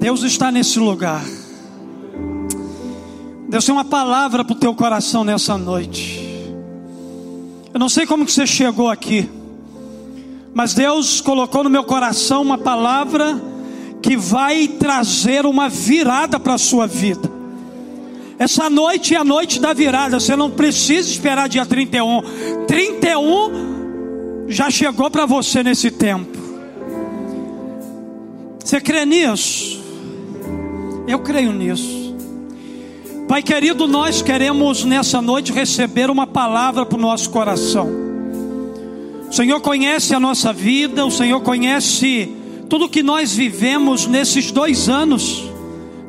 Deus está nesse lugar. Deus tem uma palavra para o teu coração nessa noite. Eu não sei como que você chegou aqui, mas Deus colocou no meu coração uma palavra que vai trazer uma virada para a sua vida. Essa noite é a noite da virada. Você não precisa esperar dia 31. 31 já chegou para você nesse tempo. Você crê nisso? Eu creio nisso. Pai querido, nós queremos nessa noite receber uma palavra para o nosso coração. O Senhor conhece a nossa vida, o Senhor conhece tudo que nós vivemos nesses 2 anos,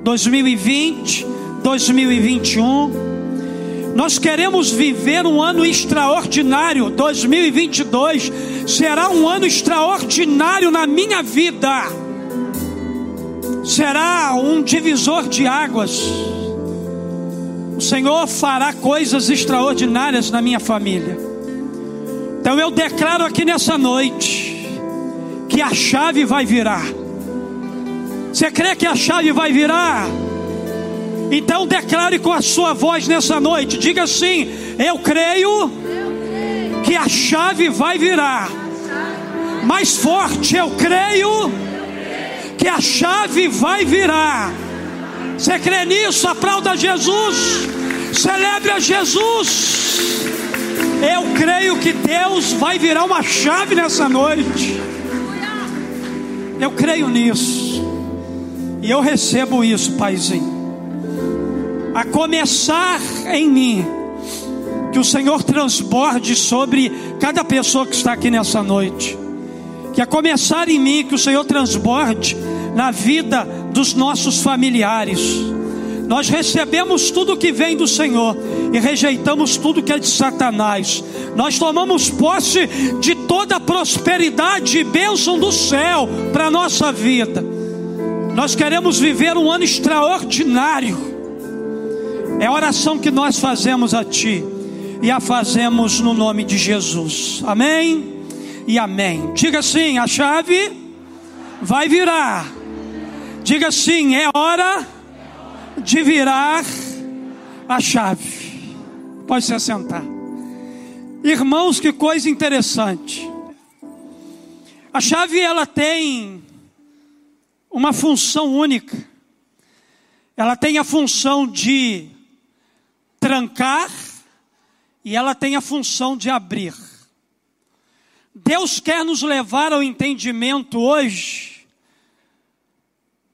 2020, 2021. Nós queremos viver um ano extraordinário, 2022 será um ano extraordinário na minha vida. Será um divisor de águas. O Senhor fará coisas extraordinárias na minha família. Então eu declaro aqui nessa noite que a chave vai virar. Você crê que a chave vai virar? Então declare com a sua voz nessa noite. Diga assim: eu creio que a chave vai virar. Mais forte: eu creio que a chave vai virar. Você crê nisso? Aplauda Jesus. Celebre a Jesus. Eu creio que Deus vai virar uma chave nessa noite. Eu creio nisso. E eu recebo isso, Paizinho. A começar em mim. Que o Senhor transborde sobre cada pessoa que está aqui nessa noite. Que a começar em mim, que o Senhor transborde na vida dos nossos familiares. Nós recebemos tudo que vem do Senhor e rejeitamos tudo que é de Satanás. Nós tomamos posse de toda a prosperidade e bênção do céu para a nossa vida. Nós queremos viver um ano extraordinário. É a oração que nós fazemos a Ti e a fazemos no nome de Jesus. Amém e amém. Diga assim: a chave vai virar. Diga assim: é hora de virar a chave. Pode se assentar. Irmãos, que coisa interessante. A chave, ela tem uma função única. Ela tem a função de trancar e ela tem a função de abrir. Deus quer nos levar ao entendimento hoje,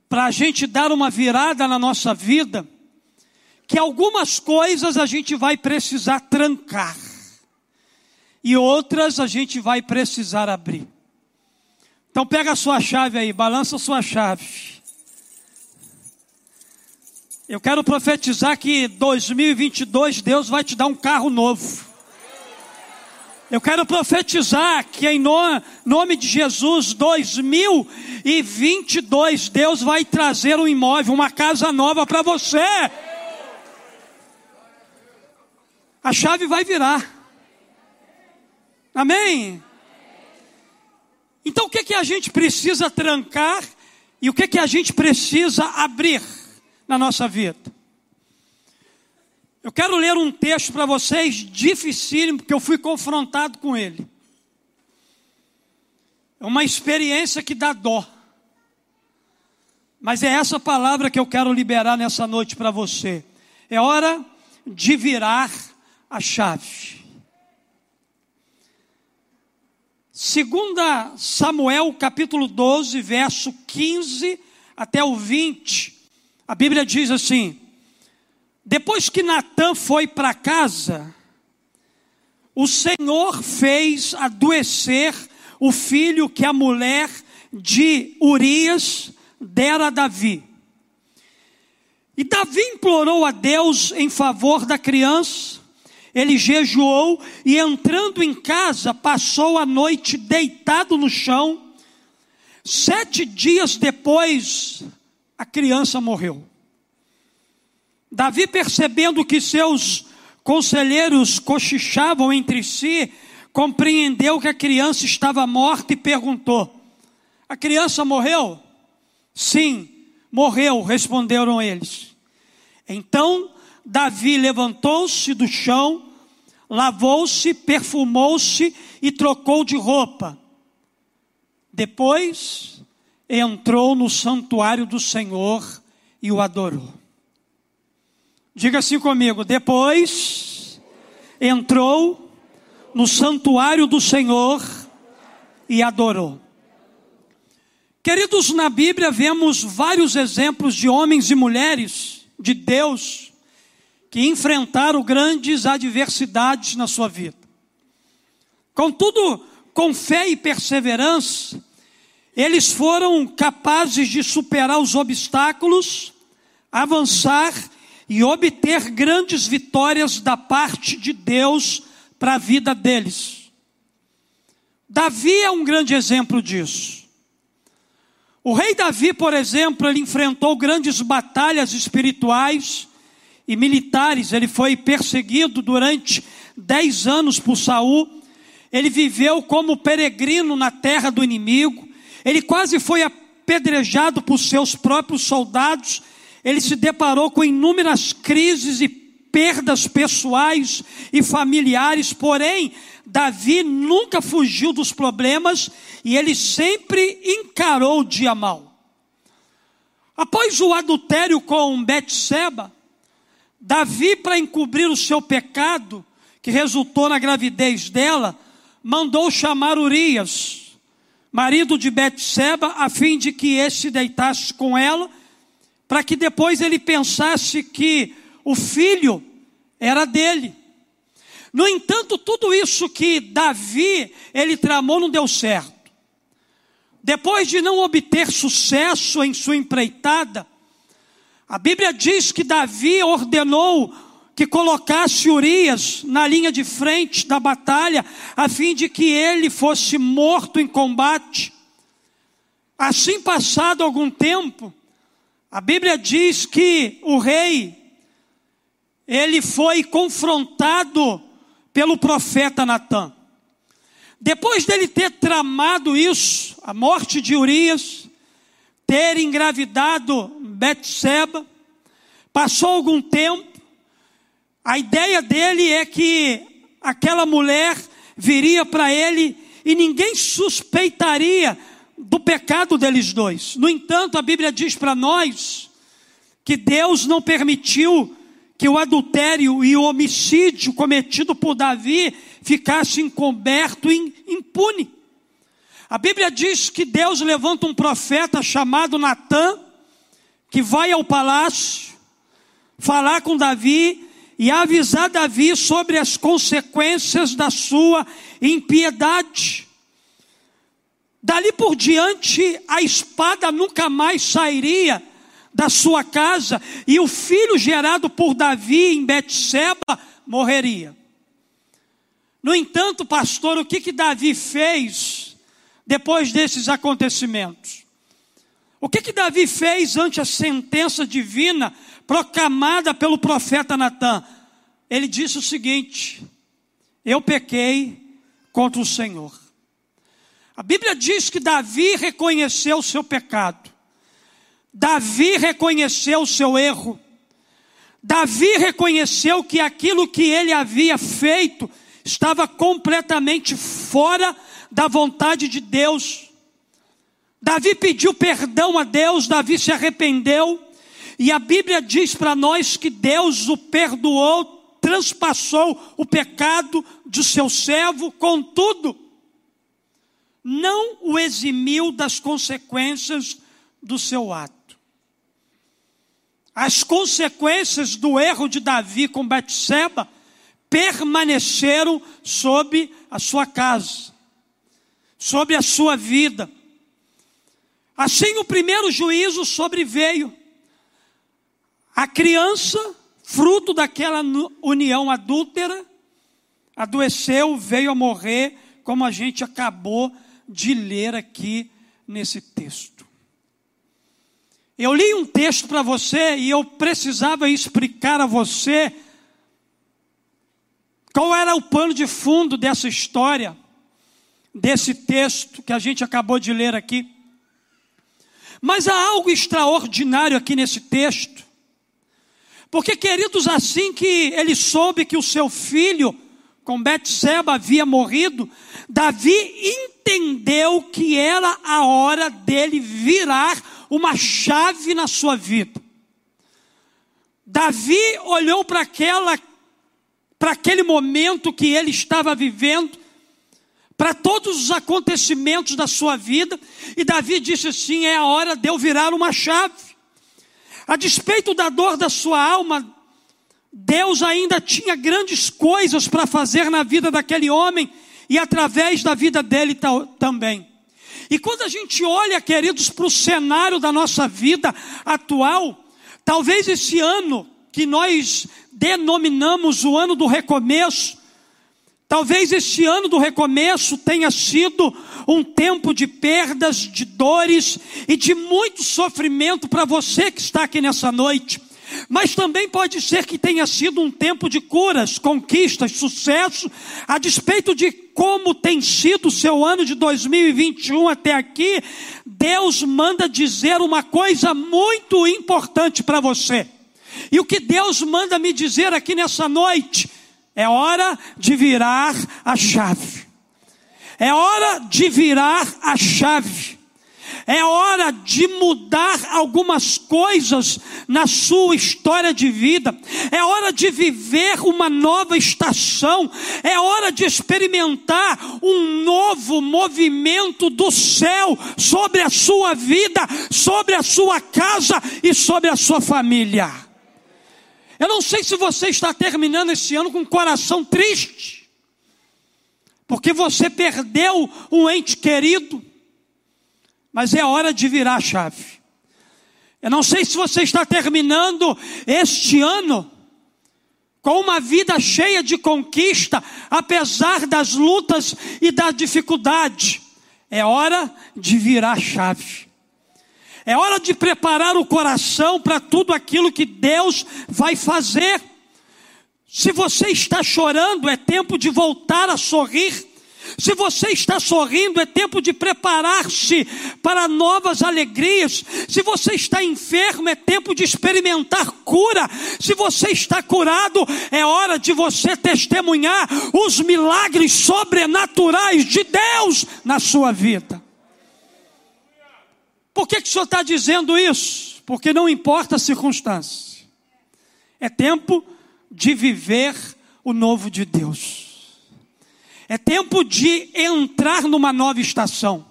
para a gente dar uma virada na nossa vida, que algumas coisas a gente vai precisar trancar e outras a gente vai precisar abrir. Então pega a sua chave aí, balança a sua chave. Eu quero profetizar que 2022 Deus vai te dar um carro novo. Eu quero profetizar que em nome de Jesus, 2022, Deus vai trazer um imóvel, uma casa nova para você. A chave vai virar. Amém? Então o que a gente precisa trancar e o que a gente precisa abrir na nossa vida? Eu quero ler um texto para vocês, dificílimo, porque eu fui confrontado com ele. É uma experiência que dá dó. Mas é essa palavra que eu quero liberar nessa noite para você. É hora de virar a chave. 2 Samuel, capítulo 12, verso 15 até o 20. A Bíblia diz assim: depois que Natã foi para casa, o Senhor fez adoecer o filho que a mulher de Urias dera a Davi. E Davi implorou a Deus em favor da criança. Ele jejuou e, entrando em casa, passou a noite deitado no chão. 7 dias depois, a criança morreu. Davi, percebendo que seus conselheiros cochichavam entre si, compreendeu que a criança estava morta e perguntou: a criança morreu? Sim, morreu, responderam eles. Então Davi levantou-se do chão, lavou-se, perfumou-se e trocou de roupa. Depois entrou no santuário do Senhor e o adorou. Diga assim comigo: depois entrou no santuário do Senhor e adorou. Queridos, na Bíblia vemos vários exemplos de homens e mulheres de Deus que enfrentaram grandes adversidades na sua vida. Contudo, com fé e perseverança, eles foram capazes de superar os obstáculos, avançar e obter grandes vitórias da parte de Deus para a vida deles. Davi é um grande exemplo disso. O rei Davi, por exemplo, ele enfrentou grandes batalhas espirituais e militares. Ele foi perseguido durante 10 anos por Saul. Ele viveu como peregrino na terra do inimigo. Ele quase foi apedrejado por seus próprios soldados. Ele se deparou com inúmeras crises e perdas pessoais e familiares. Porém, Davi nunca fugiu dos problemas e ele sempre encarou o dia mau. Após o adultério com Betseba, Davi, para encobrir o seu pecado, que resultou na gravidez dela, mandou chamar Urias, marido de Betseba, a fim de que este deitasse com ela, para que depois ele pensasse que o filho era dele. No entanto, tudo isso que Davi, ele tramou, não deu certo. Depois de não obter sucesso em sua empreitada, a Bíblia diz que Davi ordenou que colocasse Urias na linha de frente da batalha, a fim de que ele fosse morto em combate. Assim, passado algum tempo, a Bíblia diz que o rei, ele foi confrontado pelo profeta Natan. Depois dele ter tramado isso, a morte de Urias, ter engravidado Betseba, passou algum tempo. A ideia dele é que aquela mulher viria para ele e ninguém suspeitaria do pecado deles dois. No entanto, a Bíblia diz para nós que Deus não permitiu que o adultério e o homicídio cometido por Davi ficasse encoberto e impune. A Bíblia diz que Deus levanta um profeta chamado Natan, que vai ao palácio falar com Davi e avisar Davi sobre as consequências da sua impiedade. Dali por diante, a espada nunca mais sairia da sua casa, e o filho gerado por Davi em Betseba morreria. No entanto, pastor, o que Davi fez depois desses acontecimentos? O que Davi fez ante a sentença divina proclamada pelo profeta Natan? Ele disse o seguinte: eu pequei contra o Senhor. A Bíblia diz que Davi reconheceu o seu pecado. Davi reconheceu o seu erro. Davi reconheceu que aquilo que ele havia feito estava completamente fora da vontade de Deus. Davi pediu perdão a Deus, Davi se arrependeu. E a Bíblia diz para nós que Deus o perdoou, transpassou o pecado de seu servo, contudo, não o eximiu das consequências do seu ato. As consequências do erro de Davi com Betseba permaneceram sobre a sua casa, sobre a sua vida. Assim, o primeiro juízo sobreveio a criança, fruto daquela união adúltera, adoeceu, veio a morrer, como a gente acabou de ler aqui nesse texto. Eu li um texto para você e eu precisava explicar a você qual era o pano de fundo dessa história, desse texto que a gente acabou de ler aqui. Mas há algo extraordinário aqui nesse texto. Porque, queridos, assim que ele soube que o seu filho, com Betseba, havia morrido, Davi entendeu que era a hora dele virar uma chave na sua vida. Davi olhou para aquele momento que ele estava vivendo, para todos os acontecimentos da sua vida, e Davi disse assim: é a hora de eu virar uma chave. A despeito da dor da sua alma, Deus ainda tinha grandes coisas para fazer na vida daquele homem, e através da vida dele também. E quando a gente olha, queridos, para o cenário da nossa vida atual, talvez esse ano que nós denominamos o ano do recomeço, talvez esse ano do recomeço tenha sido um tempo de perdas, de dores e de muito sofrimento para você que está aqui nessa noite. Mas também pode ser que tenha sido um tempo de curas, conquistas, sucesso, a despeito de como tem sido o seu ano de 2021 até aqui. Deus manda dizer uma coisa muito importante para você. E o que Deus manda me dizer aqui nessa noite? É hora de virar a chave. É hora de virar a chave. É hora de mudar algumas coisas na sua história de vida. É hora de viver uma nova estação. É hora de experimentar um novo movimento do céu sobre a sua vida, sobre a sua casa e sobre a sua família. Eu não sei se você está terminando esse ano com o coração triste, porque você perdeu um ente querido. Mas é hora de virar a chave. Eu não sei se você está terminando este ano com uma vida cheia de conquista, apesar das lutas e da dificuldade. É hora de virar a chave. É hora de preparar o coração para tudo aquilo que Deus vai fazer. Se você está chorando, é tempo de voltar a sorrir. Se você está sorrindo, é tempo de preparar-se para novas alegrias. Se você está enfermo, é tempo de experimentar cura. Se você está curado, é hora de você testemunhar os milagres sobrenaturais de Deus na sua vida. Por que o senhor está dizendo isso? Porque não importa a circunstância. É tempo de viver o novo de Deus. É tempo de entrar numa nova estação.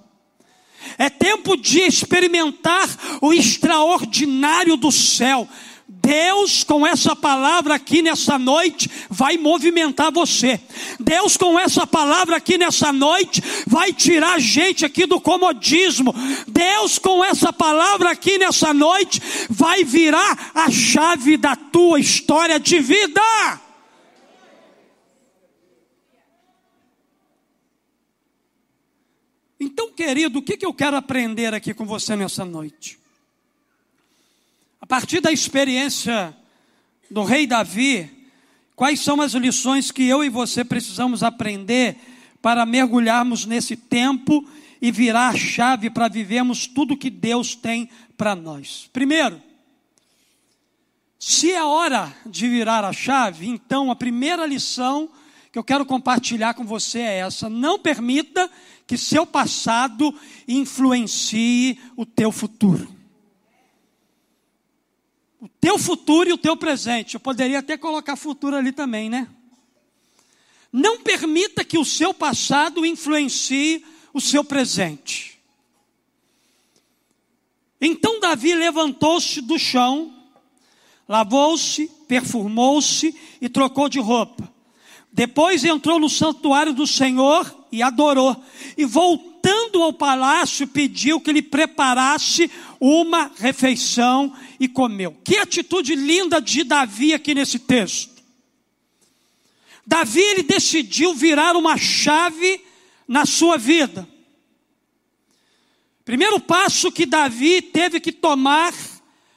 É tempo de experimentar o extraordinário do céu. Deus, com essa palavra aqui nessa noite, vai movimentar você. Deus, com essa palavra aqui nessa noite, vai tirar a gente aqui do comodismo. Deus, com essa palavra aqui nessa noite, vai virar a chave da tua história de vida. Então, querido, o que eu quero aprender aqui com você nessa noite? A partir da experiência do rei Davi, quais são as lições que eu e você precisamos aprender para mergulharmos nesse tempo e virar a chave para vivermos tudo que Deus tem para nós? Primeiro, se é hora de virar a chave, então a primeira lição que eu quero compartilhar com você é essa: não permita que seu passado influencie o teu futuro. O teu futuro e o teu presente. Eu poderia até colocar futuro ali também, né? Não permita que o seu passado influencie o seu presente. Então Davi levantou-se do chão, lavou-se, perfumou-se e trocou de roupa. Depois entrou no santuário do Senhor e adorou. E voltando ao palácio, pediu que lhe preparasse uma refeição e comeu. Que atitude linda de Davi aqui nesse texto. Davi, ele decidiu virar uma chave na sua vida. Primeiro passo que Davi teve que tomar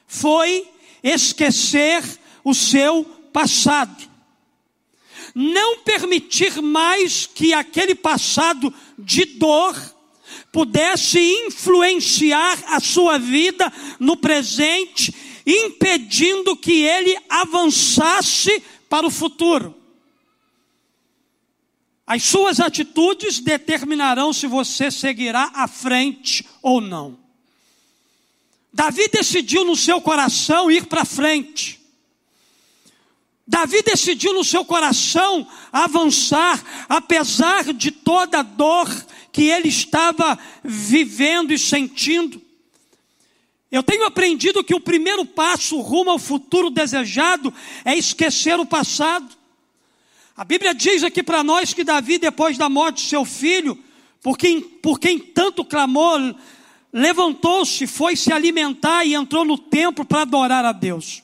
foi esquecer o seu passado. Não permitir mais que aquele passado de dor pudesse influenciar a sua vida no presente, impedindo que ele avançasse para o futuro. As suas atitudes determinarão se você seguirá à frente ou não. Davi decidiu no seu coração ir para frente. Davi decidiu no seu coração avançar, apesar de toda a dor que ele estava vivendo e sentindo. Eu tenho aprendido que o primeiro passo rumo ao futuro desejado é esquecer o passado. A Bíblia diz aqui para nós que Davi, depois da morte de seu filho, por quem tanto clamou, levantou-se, foi se alimentar e entrou no templo para adorar a Deus.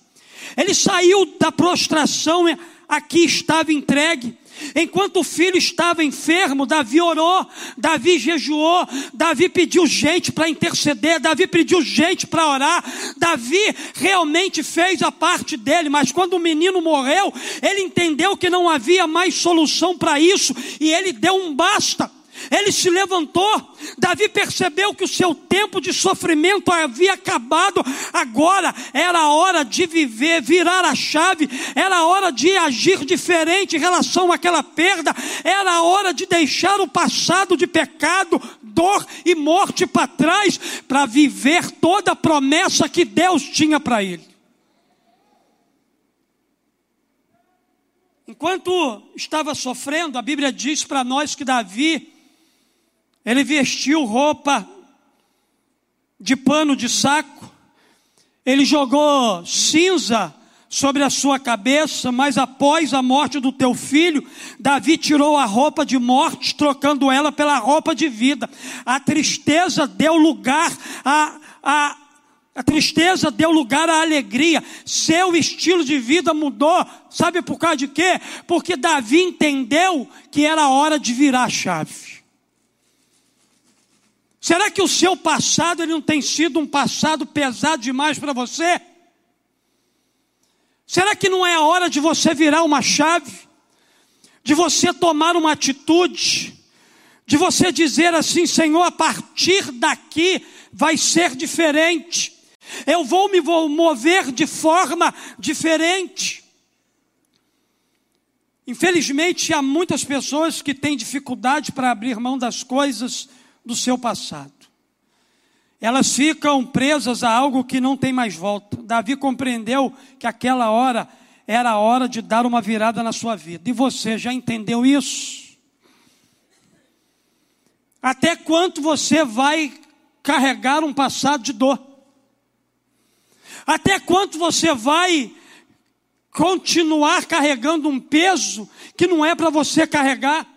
Ele saiu da prostração a que estava entregue. Enquanto o filho estava enfermo, Davi orou, Davi jejuou, Davi pediu gente para interceder, Davi pediu gente para orar. Davi realmente fez a parte dele, mas quando o menino morreu, ele entendeu que não havia mais solução para isso e ele deu um basta. Ele se levantou. Davi percebeu que o seu tempo de sofrimento havia acabado. Agora era a hora de viver, virar a chave. Era a hora de agir diferente em relação àquela perda. Era a hora de deixar o passado de pecado, dor e morte para trás, para viver toda a promessa que Deus tinha para ele. Enquanto estava sofrendo, a Bíblia diz para nós que Davi, ele vestiu roupa de pano de saco, ele jogou cinza sobre a sua cabeça, mas após a morte do teu filho, Davi tirou a roupa de morte, trocando ela pela roupa de vida. A tristeza deu lugar à alegria. Seu estilo de vida mudou. Sabe por causa de quê? Porque Davi entendeu que era hora de virar a chave. Será que o seu passado ele não tem sido um passado pesado demais para você? Será que não é a hora de você virar uma chave? De você tomar uma atitude? De você dizer assim, Senhor, a partir daqui vai ser diferente. Eu vou me mover de forma diferente. Infelizmente, há muitas pessoas que têm dificuldade para abrir mão das coisas do seu passado. Elas ficam presas a algo que não tem mais volta. Davi compreendeu que aquela hora era a hora de dar uma virada na sua vida. E você já entendeu isso? Até quanto você vai carregar um passado de dor? Até quanto você vai continuar carregando um peso que não é para você carregar?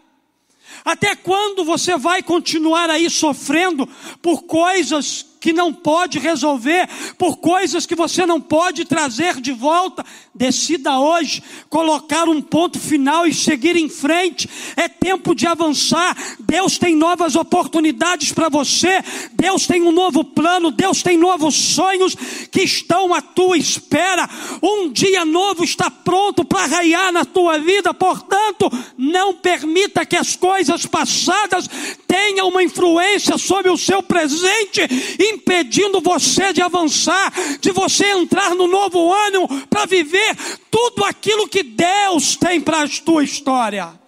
Até quando você vai continuar aí sofrendo por coisas que não pode resolver, por coisas que você não pode trazer de volta? Decida hoje colocar um ponto final e seguir em frente. É tempo de avançar. Deus tem novas oportunidades para você. Deus tem um novo plano. Deus tem novos sonhos que estão à tua espera. Um dia novo está pronto para raiar na tua vida. Portanto, não permita que as coisas passadas tenham uma influência sobre o seu presente, impedindo você de avançar, de você entrar no novo ânimo para viver tudo aquilo que Deus tem para a tua história.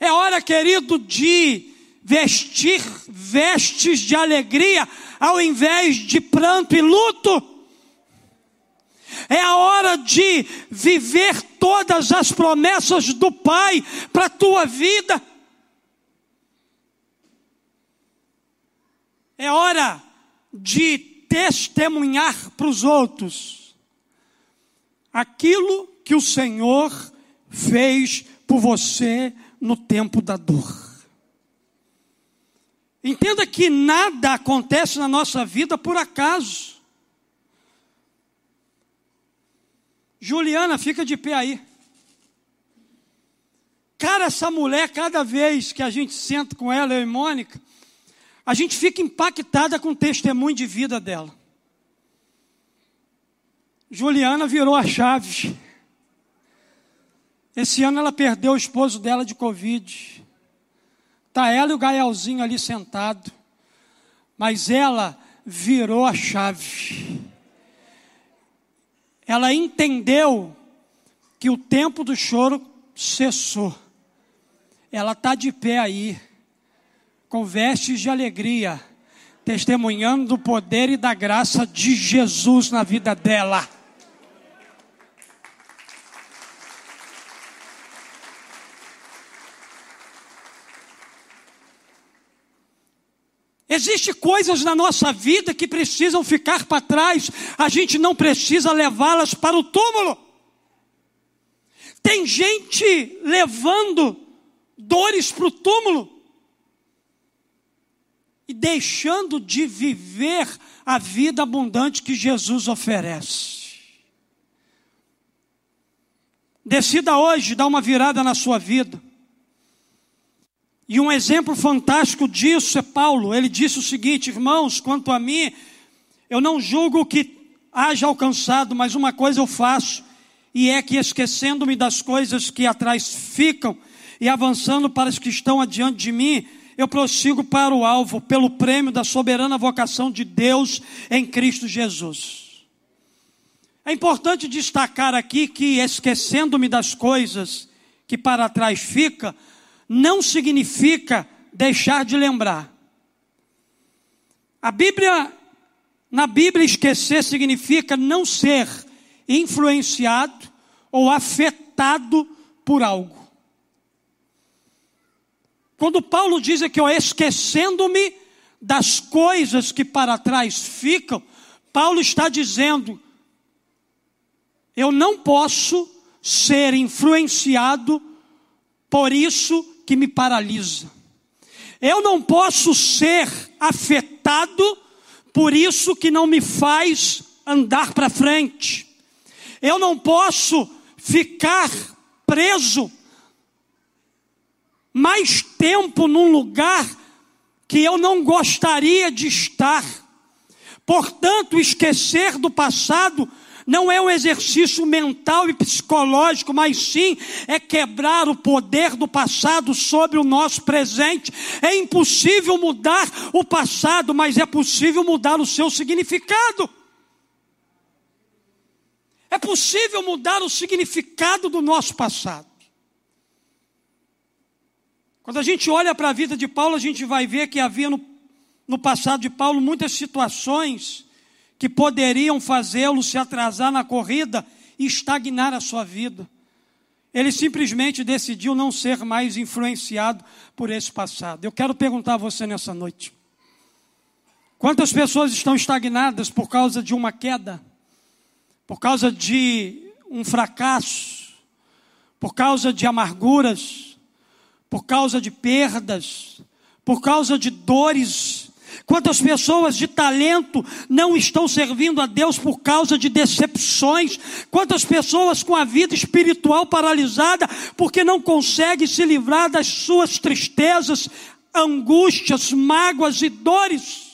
É hora, querido, de vestir vestes de alegria ao invés de pranto e luto. É a hora de viver todas as promessas do Pai para a tua vida. É hora de testemunhar para os outros aquilo que o Senhor fez por você no tempo da dor. Entenda que nada acontece na nossa vida por acaso. Juliana, fica de pé aí. Cara, essa mulher, cada vez que a gente senta com ela, eu e Mônica, a gente fica impactada com o testemunho de vida dela. Juliana virou a chave. Esse ano ela perdeu o esposo dela de Covid. Está ela e o Gaelzinho ali sentado. Mas ela virou a chave. Ela entendeu que o tempo do choro cessou. Ela está de pé aí, com vestes de alegria, testemunhando do poder e da graça de Jesus na vida dela. Existem coisas na nossa vida que precisam ficar para trás. A gente não precisa levá-las para o túmulo. Tem gente levando dores para o túmulo e deixando de viver a vida abundante que Jesus oferece. Decida hoje dar uma virada na sua vida. E um exemplo fantástico disso é Paulo. Ele disse o seguinte: irmãos, quanto a mim, eu não julgo que haja alcançado, mas uma coisa eu faço, e é que, esquecendo-me das coisas que atrás ficam e avançando para as que estão adiante de mim, eu prossigo para o alvo, pelo prêmio da soberana vocação de Deus em Cristo Jesus. É importante destacar aqui que esquecendo-me das coisas que para trás ficam não significa deixar de lembrar. Na Bíblia, esquecer significa não ser influenciado ou afetado por algo. Quando Paulo diz aqui, esquecendo-me das coisas que para trás ficam, Paulo está dizendo, eu não posso ser influenciado por isso que me paralisa. Eu não posso ser afetado por isso que não me faz andar para frente. Eu não posso ficar preso mais tempo num lugar que eu não gostaria de estar. Portanto, esquecer do passado não é um exercício mental e psicológico, mas sim é quebrar o poder do passado sobre o nosso presente. É impossível mudar o passado, mas é possível mudar o seu significado. É possível mudar o significado do nosso passado. Quando a gente olha para a vida de Paulo, a gente vai ver que havia no passado de Paulo muitas situações que poderiam fazê-lo se atrasar na corrida e estagnar a sua vida. Ele simplesmente decidiu não ser mais influenciado por esse passado. Eu quero perguntar a você nessa noite: quantas pessoas estão estagnadas por causa de uma queda, por causa de um fracasso, por causa de amarguras, por causa de perdas, por causa de dores? Quantas pessoas de talento não estão servindo a Deus por causa de decepções? Quantas pessoas com a vida espiritual paralisada porque não conseguem se livrar das suas tristezas, angústias, mágoas e dores?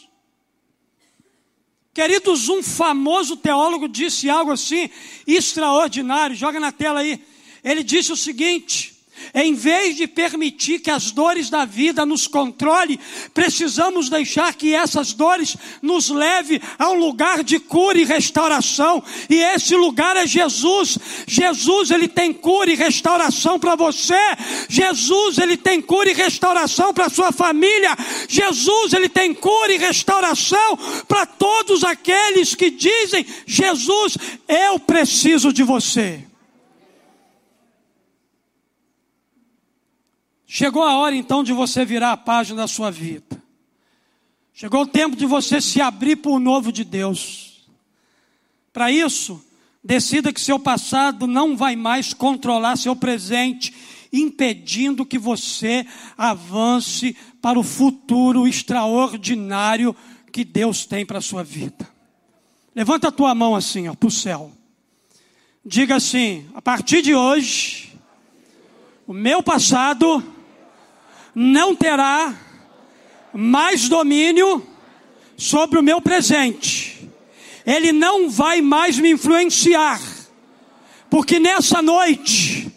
Queridos, um famoso teólogo disse algo assim, extraordinário. Joga na tela aí. Ele disse o seguinte: em vez de permitir que as dores da vida nos controle, precisamos deixar que essas dores nos leve a um lugar de cura e restauração. E esse lugar é Jesus. Jesus, ele tem cura e restauração para você. Jesus, ele tem cura e restauração para a sua família. Jesus, ele tem cura e restauração para todos aqueles que dizem: Jesus, eu preciso de você. Chegou a hora então de você virar a página da sua vida. Chegou o tempo de você se abrir para o novo de Deus. Para isso, decida que seu passado não vai mais controlar seu presente, impedindo que você avance para o futuro extraordinário que Deus tem para a sua vida. Levanta a tua mão assim, para o céu. Diga assim: a partir de hoje, o meu passado não terá mais domínio sobre o meu presente. Ele não vai mais me influenciar. Porque nessa noite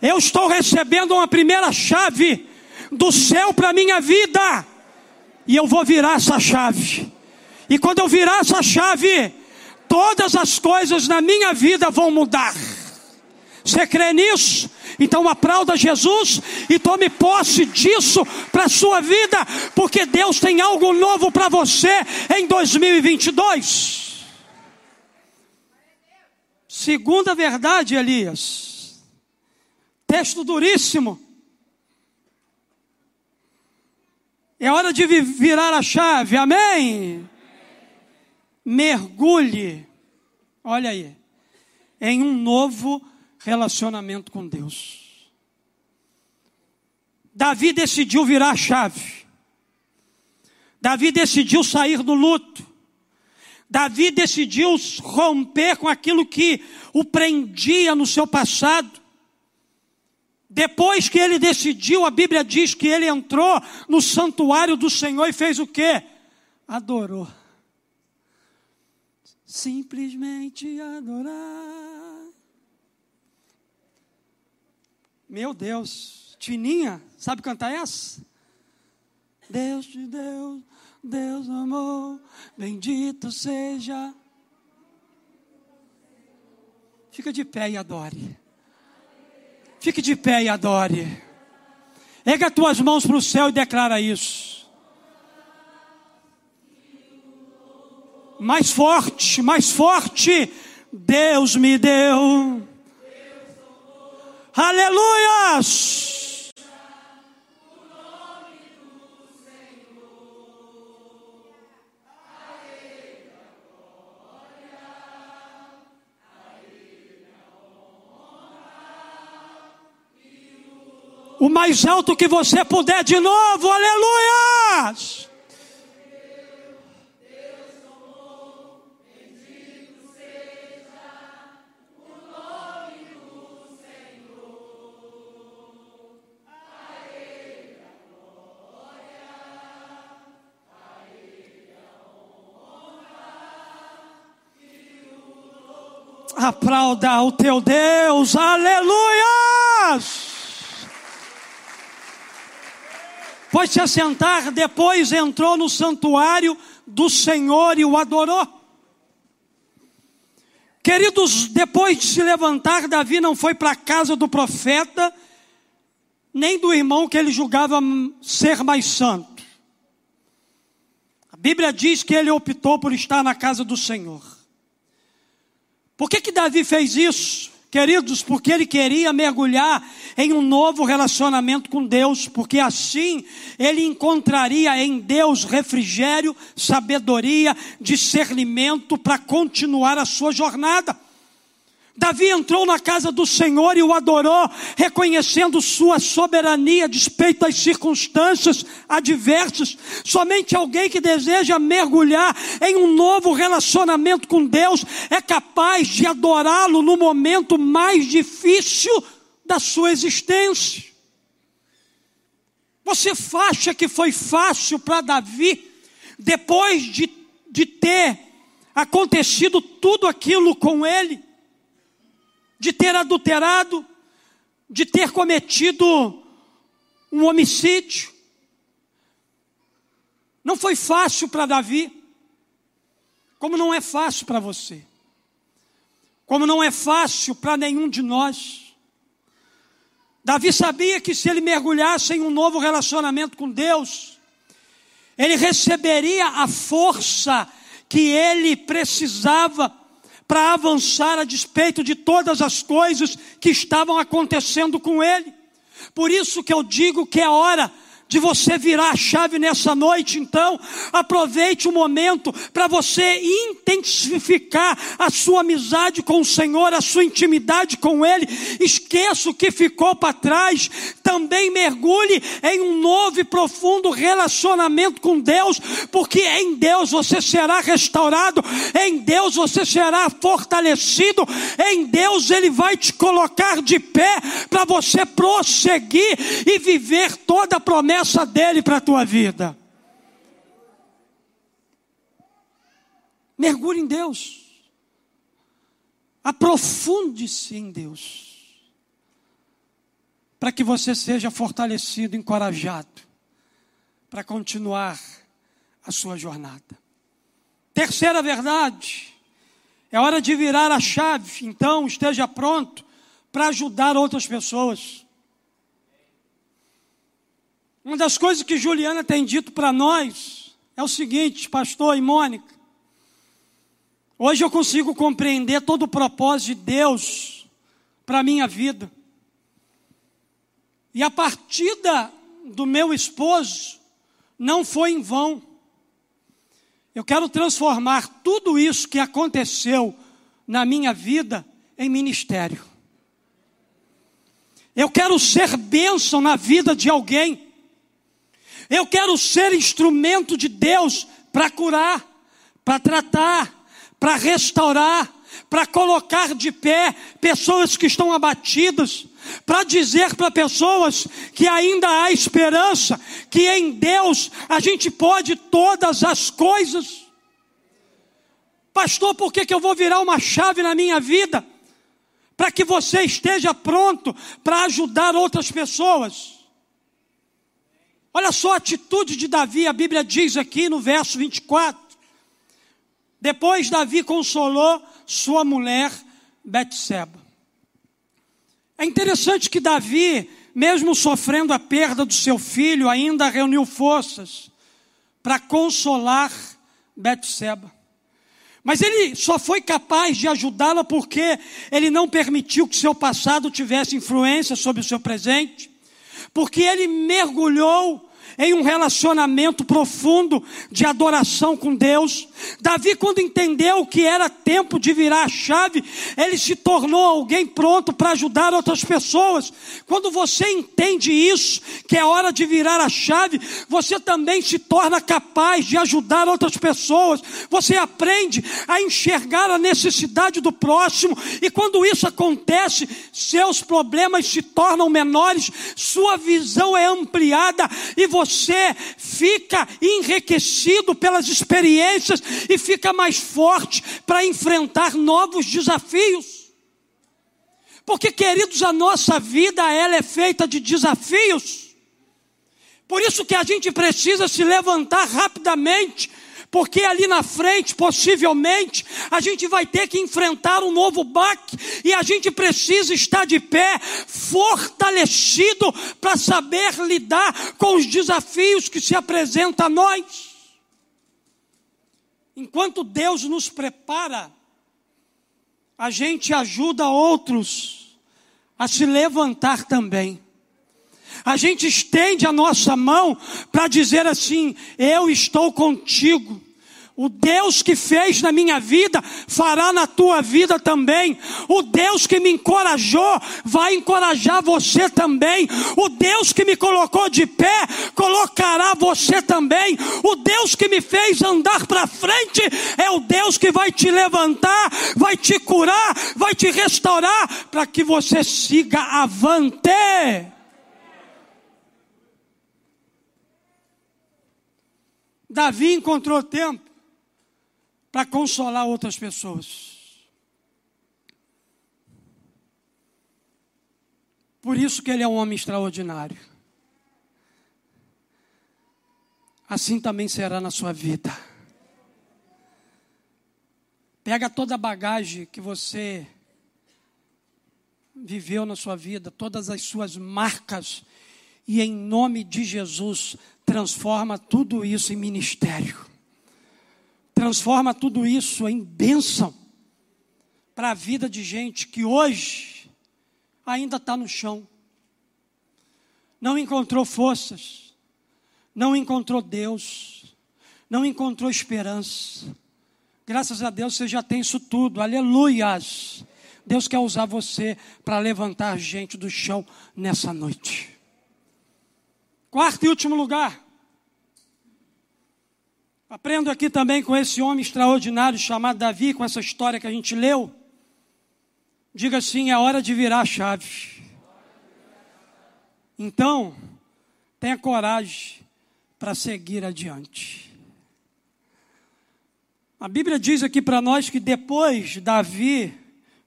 eu estou recebendo uma primeira chave do céu para a minha vida. E eu vou virar essa chave. E quando eu virar essa chave, todas as coisas na minha vida vão mudar. Você crê nisso? Então aplauda Jesus e tome posse disso para a sua vida, porque Deus tem algo novo para você em 2022. Segunda verdade, Elias. Texto duríssimo. É hora de virar a chave, amém? Mergulhe, olha aí, em um novo relacionamento com Deus. Davi decidiu virar a chave. Davi decidiu sair do luto. Davi decidiu romper com aquilo que o prendia no seu passado. Depois que ele decidiu, a Bíblia diz que ele entrou no santuário do Senhor e fez o quê? Adorou. Simplesmente adorar. Meu Deus, Tininha, sabe cantar essa? Deus te deu, Deus amou, bendito seja. Fica de pé e adore. Fique de pé e adore. Erga as tuas mãos para o céu e declara isso. Mais forte, mais forte. Deus me deu. Aleluias! O nome do Senhor, a Ele a honra e o louvor. O mais alto que você puder de novo, aleluias! Aplauda o teu Deus, aleluia! Pode se assentar. Depois entrou no santuário do Senhor e o adorou. Queridos, depois de se levantar, Davi não foi para a casa do profeta, nem do irmão que ele julgava ser mais santo. A Bíblia diz que ele optou por estar na casa do Senhor. Por que Davi fez isso, queridos? Porque ele queria mergulhar em um novo relacionamento com Deus, porque assim ele encontraria em Deus refrigério, sabedoria, discernimento para continuar a sua jornada. Davi entrou na casa do Senhor e o adorou, reconhecendo sua soberania, despeito das circunstâncias adversas. Somente alguém que deseja mergulhar em um novo relacionamento com Deus é capaz de adorá-lo no momento mais difícil da sua existência. Você acha que foi fácil para Davi, depois de ter acontecido tudo aquilo com ele? De ter adulterado, de ter cometido um homicídio. Não foi fácil para Davi, como não é fácil para você, como não é fácil para nenhum de nós. Davi sabia que se ele mergulhasse em um novo relacionamento com Deus, ele receberia a força que ele precisava para avançar a despeito de todas as coisas que estavam acontecendo com ele. Por isso que eu digo que é hora de você virar a chave nessa noite. Então, aproveite o momento para você intensificar a sua amizade com o Senhor, a sua intimidade com Ele. Esqueça o que ficou para trás. Também mergulhe em um novo e profundo relacionamento com Deus, porque em Deus você será restaurado, em Deus você será fortalecido, em Deus Ele vai te colocar de pé para você prosseguir e viver toda a promessa dele para a tua vida. Mergulhe em Deus. Aprofunde-se em Deus. para que você seja fortalecido, encorajado, para continuar a sua jornada. Terceira verdade, é hora de virar a chave, então esteja pronto para ajudar outras pessoas. Uma das coisas que Juliana tem dito para nós é o seguinte, pastor e Mônica, hoje eu consigo compreender todo o propósito de Deus para a minha vida. E a partida do meu esposo não foi em vão. Eu quero transformar tudo isso que aconteceu na minha vida em ministério. Eu quero ser bênção na vida de alguém. Eu quero ser instrumento de Deus para curar, para tratar, para restaurar, para colocar de pé pessoas que estão abatidas, para dizer para pessoas que ainda há esperança, que em Deus a gente pode todas as coisas. Pastor, por que eu vou virar uma chave na minha vida? Para que você esteja pronto para ajudar outras pessoas. Olha só a atitude de Davi, a Bíblia diz aqui no verso 24. Depois Davi consolou sua mulher Betseba. É interessante que Davi, mesmo sofrendo a perda do seu filho, ainda reuniu forças para consolar Betseba. Mas ele só foi capaz de ajudá-la porque ele não permitiu que seu passado tivesse influência sobre o seu presente, porque ele mergulhou em um relacionamento profundo de adoração com Deus. Davi, quando entendeu que era tempo de virar a chave, ele se tornou alguém pronto para ajudar outras pessoas. Quando você entende isso, que é hora de virar a chave, você também se torna capaz de ajudar outras pessoas. Você aprende a enxergar a necessidade do próximo, e quando isso acontece, seus problemas se tornam menores, sua visão é ampliada, e você fica enriquecido pelas experiências e fica mais forte para enfrentar novos desafios. Porque, queridos, a nossa vida, ela é feita de desafios. Por isso que a gente precisa se levantar rapidamente, porque ali na frente, possivelmente, a gente vai ter que enfrentar um novo baque, e a gente precisa estar de pé, fortalecido, para saber lidar com os desafios que se apresentam a nós. Enquanto Deus nos prepara, a gente ajuda outros a se levantar também. A gente estende a nossa mão para dizer assim: eu estou contigo. O Deus que fez na minha vida, fará na tua vida também. O Deus que me encorajou, vai encorajar você também. O Deus que me colocou de pé, colocará você também. O Deus que me fez andar para frente, é o Deus que vai te levantar, vai te curar, vai te restaurar, para que você siga avante. Davi encontrou tempo para consolar outras pessoas. Por isso que ele é um homem extraordinário. Assim também será na sua vida. Pega toda a bagagem que você viveu na sua vida, todas as suas marcas, e em nome de Jesus, transforma tudo isso em ministério. Transforma tudo isso em bênção para a vida de gente que hoje ainda está no chão. Não encontrou forças, não encontrou Deus, não encontrou esperança. Graças a Deus você já tem isso tudo, aleluias. Deus quer usar você para levantar gente do chão nessa noite. Quarto e último lugar. Aprendo aqui também com esse homem extraordinário chamado Davi, com essa história que a gente leu. Diga assim: é hora de virar a chave. Então, tenha coragem para seguir adiante. A Bíblia diz aqui para nós que depois Davi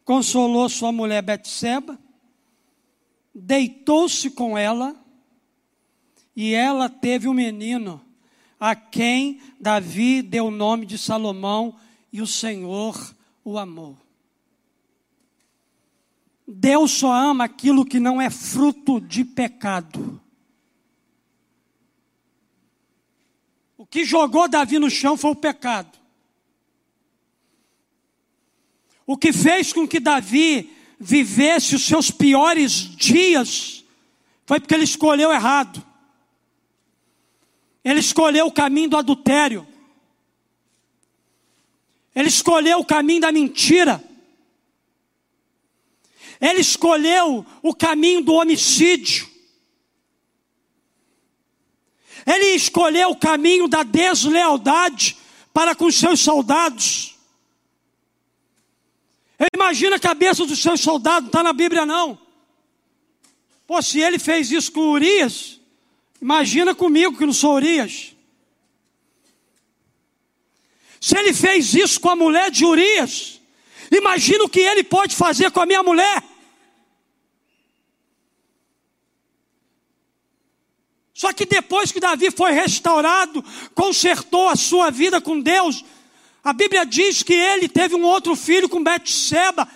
consolou sua mulher Betseba, deitou-se com ela, e ela teve um menino, a quem Davi deu o nome de Salomão, e o Senhor o amou. Deus só ama aquilo que não é fruto de pecado. O que jogou Davi no chão foi o pecado. O que fez com que Davi vivesse os seus piores dias foi porque ele escolheu errado. Ele escolheu o caminho do adultério. Ele escolheu o caminho da mentira. Ele escolheu o caminho do homicídio. Ele escolheu o caminho da deslealdade para com os seus soldados. Imagina a cabeça dos seus soldados, não está na Bíblia não. Pô, se ele fez isso com Urias, imagina comigo que não sou Urias. Se ele fez isso com a mulher de Urias, imagina o que ele pode fazer com a minha mulher. Só que depois que Davi foi restaurado, consertou a sua vida com Deus, a Bíblia diz que ele teve um outro filho com Betseba,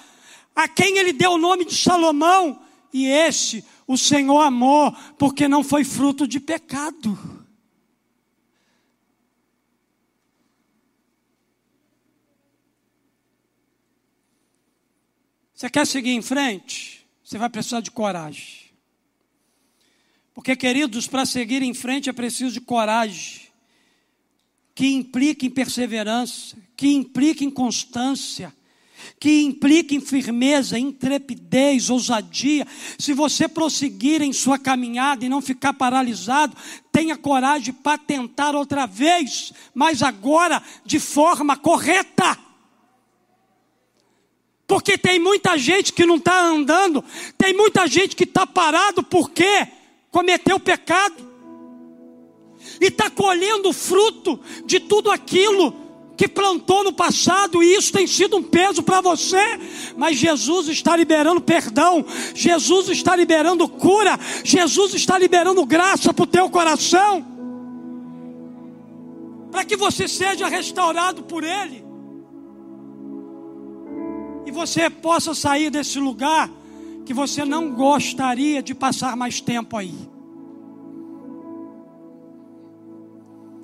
a quem ele deu o nome de Salomão, e esse o Senhor amou, porque não foi fruto de pecado. Você quer seguir em frente? Você vai precisar de coragem. Porque, queridos, para seguir em frente é preciso de coragem, que implica em perseverança, que implica em constância, que implica em firmeza, intrepidez, ousadia. Se você prosseguir em sua caminhada e não ficar paralisado, tenha coragem para tentar outra vez, mas agora de forma correta. Porque tem muita gente que não está andando, tem muita gente que está parado porque cometeu pecado. E está colhendo fruto de tudo aquilo que plantou no passado, e isso tem sido um peso para você. Mas Jesus está liberando perdão, Jesus está liberando cura, Jesus está liberando graça para o teu coração, para que você seja restaurado por Ele. E você possa sair desse lugar que você não gostaria de passar mais tempo aí.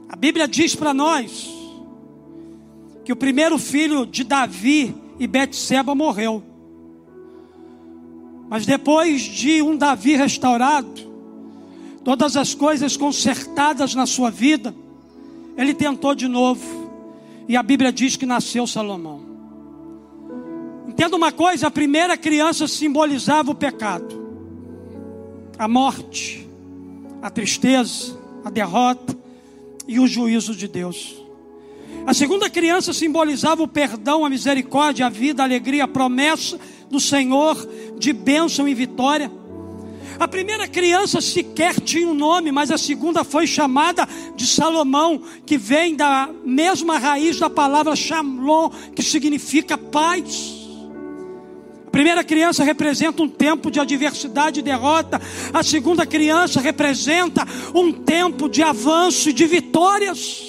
A Bíblia diz para nós que o primeiro filho de Davi e Betseba morreu. Mas depois de um Davi restaurado, todas as coisas consertadas na sua vida, ele tentou de novo. E a Bíblia diz que nasceu Salomão. Entenda uma coisa, a primeira criança simbolizava o pecado, a morte, a tristeza, a derrota e o juízo de Deus. A segunda criança simbolizava o perdão, a misericórdia, a vida, a alegria, a promessa do Senhor de bênção e vitória. A primeira criança sequer tinha um nome, mas a segunda foi chamada de Salomão, que vem da mesma raiz da palavra Shalom, que significa paz. A primeira criança representa um tempo de adversidade e derrota. A segunda criança representa um tempo de avanço e de vitórias.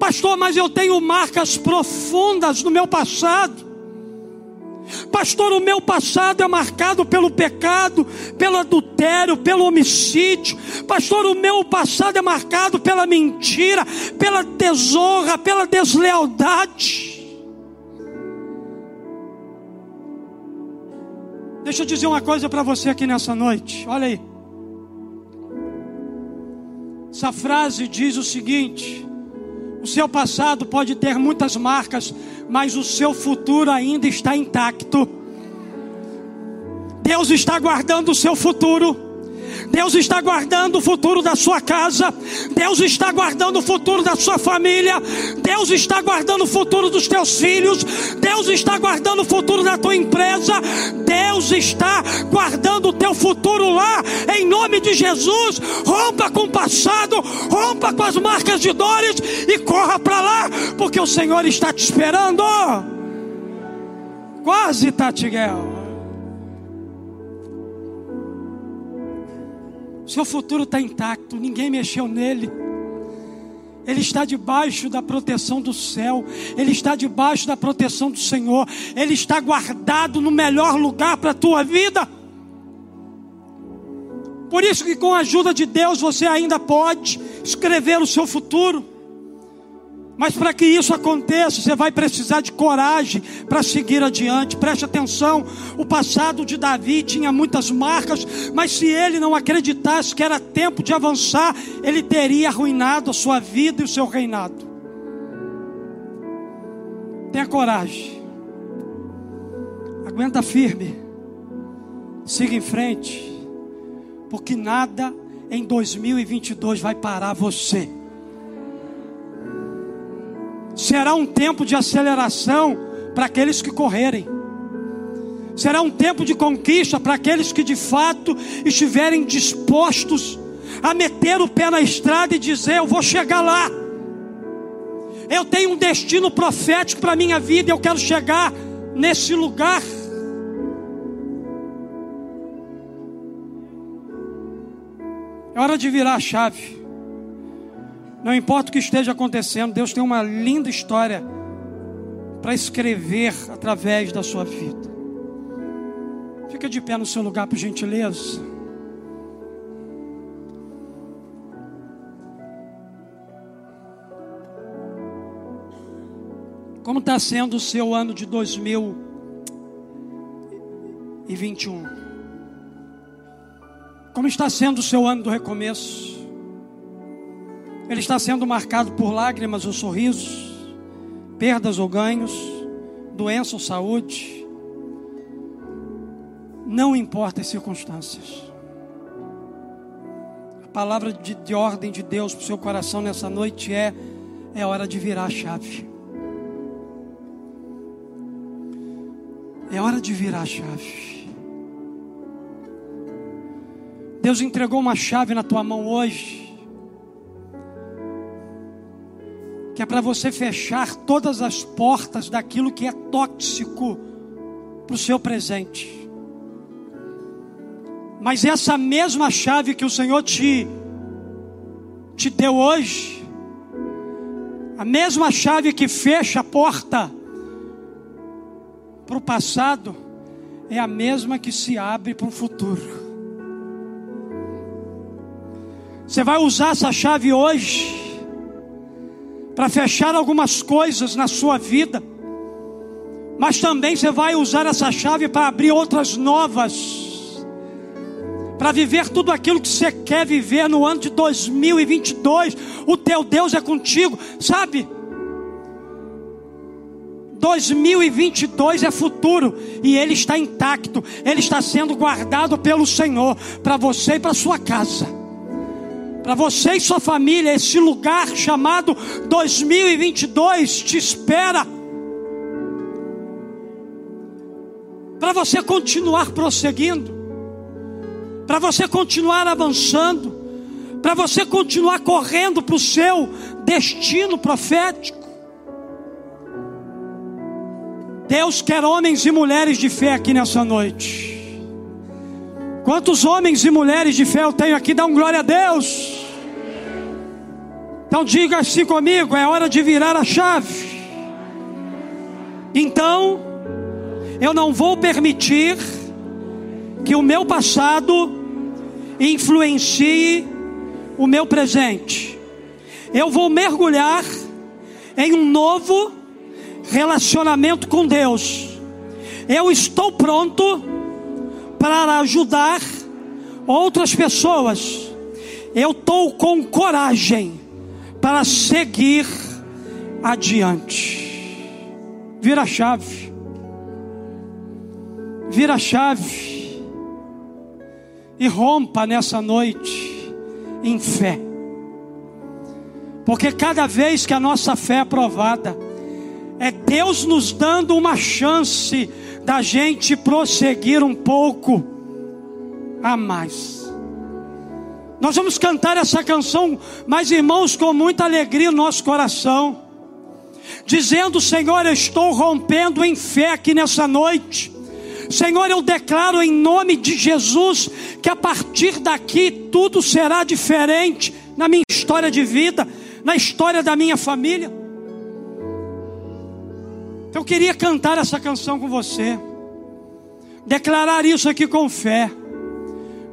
Pastor, mas eu tenho marcas profundas no meu passado. Pastor, o meu passado é marcado pelo pecado, pelo adultério, pelo homicídio. Pastor, o meu passado é marcado pela mentira, pela desonra, pela deslealdade. Deixa eu dizer uma coisa para você aqui nessa noite. Olha aí. Essa frase diz o seguinte: o seu passado pode ter muitas marcas, mas o seu futuro ainda está intacto. Deus está guardando o seu futuro. Deus está guardando o futuro da sua casa. Deus está guardando o futuro da sua família. Deus está guardando o futuro dos teus filhos. Deus está guardando o futuro da tua empresa. Deus está guardando o teu futuro lá, em nome de Jesus. Rompa com o passado, rompa com as marcas de dores e corra para lá, porque o Senhor está te esperando. Quase, Tati Guel. Seu futuro está intacto, ninguém mexeu nele. Ele está debaixo da proteção do céu. Ele está debaixo da proteção do Senhor. Ele está guardado no melhor lugar para a tua vida. Por isso que com a ajuda de Deus você ainda pode escrever o seu futuro. Mas para que isso aconteça, você vai precisar de coragem para seguir adiante. Preste atenção, o passado de Davi tinha muitas marcas, mas se ele não acreditasse que era tempo de avançar, ele teria arruinado a sua vida e o seu reinado. Tenha coragem. Aguenta firme. Siga em frente. Porque nada em 2022 vai parar você. Será um tempo de aceleração para aqueles que correrem. Será um tempo de conquista para aqueles que de fato estiverem dispostos a meter o pé na estrada e dizer: eu vou chegar lá. Eu tenho um destino profético para a minha vida. Eu quero chegar nesse lugar. É hora de virar a chave. Não importa o que esteja acontecendo, Deus tem uma linda história para escrever através da sua vida. Fica de pé no seu lugar, por gentileza. Como está sendo o seu ano de 2021? Como está sendo o seu ano do recomeço? Ele está sendo marcado por lágrimas ou sorrisos, perdas ou ganhos, doença ou saúde. Não importa as circunstâncias. A palavra de ordem de Deus para o seu coração nessa noite é hora de virar a chave. É hora de virar a chave. Deus entregou uma chave na tua mão hoje, que é para você fechar todas as portas daquilo que é tóxico para o seu presente. Mas essa mesma chave que o Senhor te deu hoje, a mesma chave que fecha a porta para o passado, é a mesma que se abre para o futuro. Você vai usar essa chave hoje para fechar algumas coisas na sua vida, mas também você vai usar essa chave para abrir outras novas, para viver tudo aquilo que você quer viver no ano de 2022. O teu Deus é contigo, sabe? 2022 é futuro e ele está intacto, ele está sendo guardado pelo Senhor para você e para sua casa. Para você e sua família, esse lugar chamado 2022 te espera. Para você continuar prosseguindo. Para você continuar avançando. Para você continuar correndo para o seu destino profético. Deus quer homens e mulheres de fé aqui nessa noite. Quantos homens e mulheres de fé eu tenho aqui? Dá um glória a Deus. Então diga assim comigo: é hora de virar a chave. Então, eu não vou permitir que o meu passado influencie o meu presente. Eu vou mergulhar em um novo relacionamento com Deus. Eu estou pronto para ajudar outras pessoas. Eu estou com coragem para seguir adiante. Vira a chave. Vira a chave. E rompa nessa noite em fé. Porque cada vez que a nossa fé é provada, é Deus nos dando uma chance da gente prosseguir um pouco a mais. Nós vamos cantar essa canção, mas irmãos, com muita alegria no nosso coração, dizendo: Senhor, eu estou rompendo em fé aqui nessa noite. Senhor, eu declaro em nome de Jesus que a partir daqui tudo será diferente na minha história de vida, na história da minha família. Eu queria cantar essa canção com você, declarar isso aqui com fé.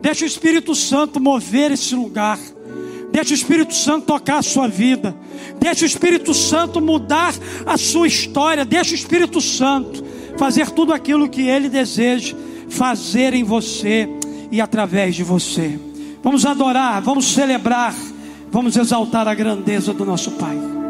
Deixa o Espírito Santo mover esse lugar. Deixa o Espírito Santo tocar a sua vida. Deixa o Espírito Santo mudar a sua história. Deixa o Espírito Santo fazer tudo aquilo que Ele deseja fazer em você e através de você. Vamos adorar, vamos celebrar, vamos exaltar a grandeza do nosso Pai.